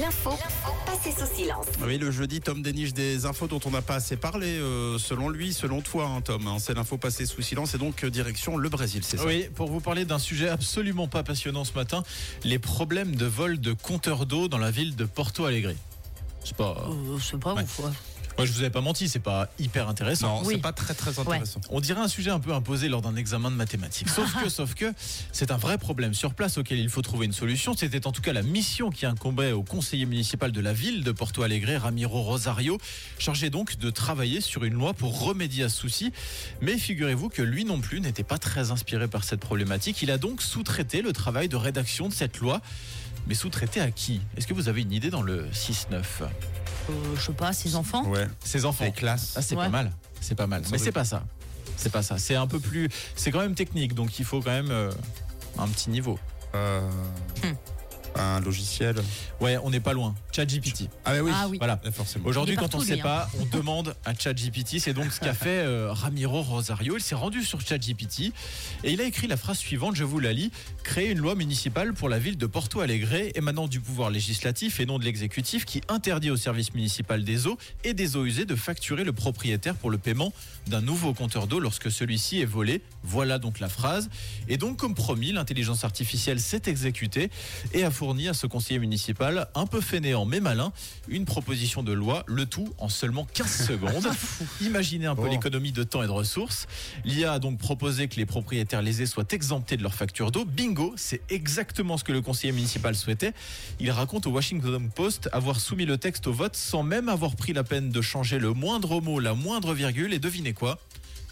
L'info passée sous silence. Oui, le jeudi, Tom déniche des infos dont on n'a pas assez parlé, selon lui, selon toi, hein, Tom. Hein, c'est l'info passée sous silence et donc direction le Brésil, c'est ça? Oui, pour vous parler d'un sujet absolument pas passionnant ce matin, les problèmes de vol de compteurs d'eau dans la ville de Porto Alegre. C'est pas... ouf, ouais. Moi, je vous avais pas menti, c'est pas hyper intéressant. Non, oui. C'est pas très très intéressant. Ouais. On dirait un sujet un peu imposé lors d'un examen de mathématiques. Sauf que, c'est un vrai problème sur place auquel il faut trouver une solution. C'était en tout cas la mission qui incombait au conseiller municipal de la ville de Porto Alegre, Ramiro Rosario, chargé donc de travailler sur une loi pour remédier à ce souci. Mais figurez-vous que lui non plus n'était pas très inspiré par cette problématique. Il a donc sous-traité le travail de rédaction de cette loi. Mais sous-traité à qui? Est-ce que vous avez une idée dans le 6-9? Je sais pas, ses enfants. Ouais. Ses enfants. Les classes. Ah, c'est ouais. Pas mal. C'est pas mal. Mais c'est pas ça. C'est pas ça. C'est un peu plus. C'est quand même technique, donc il faut quand même un petit niveau. Un logiciel. Ouais, on n'est pas loin. ChatGPT. Ah oui. Ah, oui. Voilà. Forcément. Aujourd'hui, quand on ne sait pas, on demande à ChatGPT. C'est donc ce qu'a fait Ramiro Rosario. Il s'est rendu sur ChatGPT et il a écrit la phrase suivante. Je vous la lis. Créer une loi municipale pour la ville de Porto Alegre, émanant du pouvoir législatif et non de l'exécutif, qui interdit au service municipal des eaux et des eaux usées de facturer le propriétaire pour le paiement d'un nouveau compteur d'eau lorsque celui-ci est volé. Voilà donc la phrase. Et donc, comme promis, l'intelligence artificielle s'est exécutée et a fourni à ce conseiller municipal, un peu fainéant mais malin, une proposition de loi, le tout en seulement 15 secondes. Imaginez un peu l'économie de temps et de ressources. L'IA a donc proposé que les propriétaires lésés soient exemptés de leur facture d'eau. Bingo, c'est exactement ce que le conseiller municipal souhaitait. Il raconte au Washington Post avoir soumis le texte au vote sans même avoir pris la peine de changer le moindre mot, la moindre virgule. Et devinez quoi ?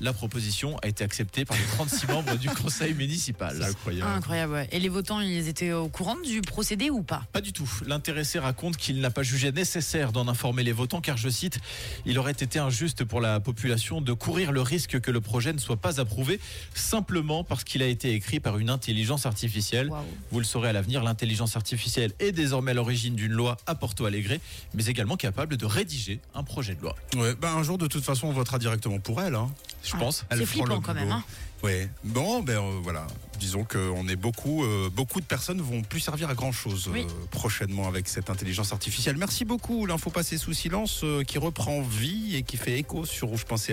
La proposition a été acceptée par les 36 membres du conseil municipal. C'est incroyable. Ouais. Et les votants, ils étaient au courant du procédé ou pas? Pas du tout. L'intéressé raconte qu'il n'a pas jugé nécessaire d'en informer les votants car, je cite, « il aurait été injuste pour la population de courir le risque que le projet ne soit pas approuvé simplement parce qu'il a été écrit par une intelligence artificielle. Wow. » Vous le saurez à l'avenir, l'intelligence artificielle est désormais à l'origine d'une loi à Porto Alegre, mais également capable de rédiger un projet de loi. Ouais, un jour, de toute façon, on votera directement pour elle, hein. Je pense. C'est flippant quand même. Hein. Ouais. Bon, voilà. Disons qu'on est beaucoup de personnes vont plus servir à grand chose prochainement avec cette intelligence artificielle. Merci beaucoup. L'info passée sous silence qui reprend vie et qui fait écho sur Rouge Pensée.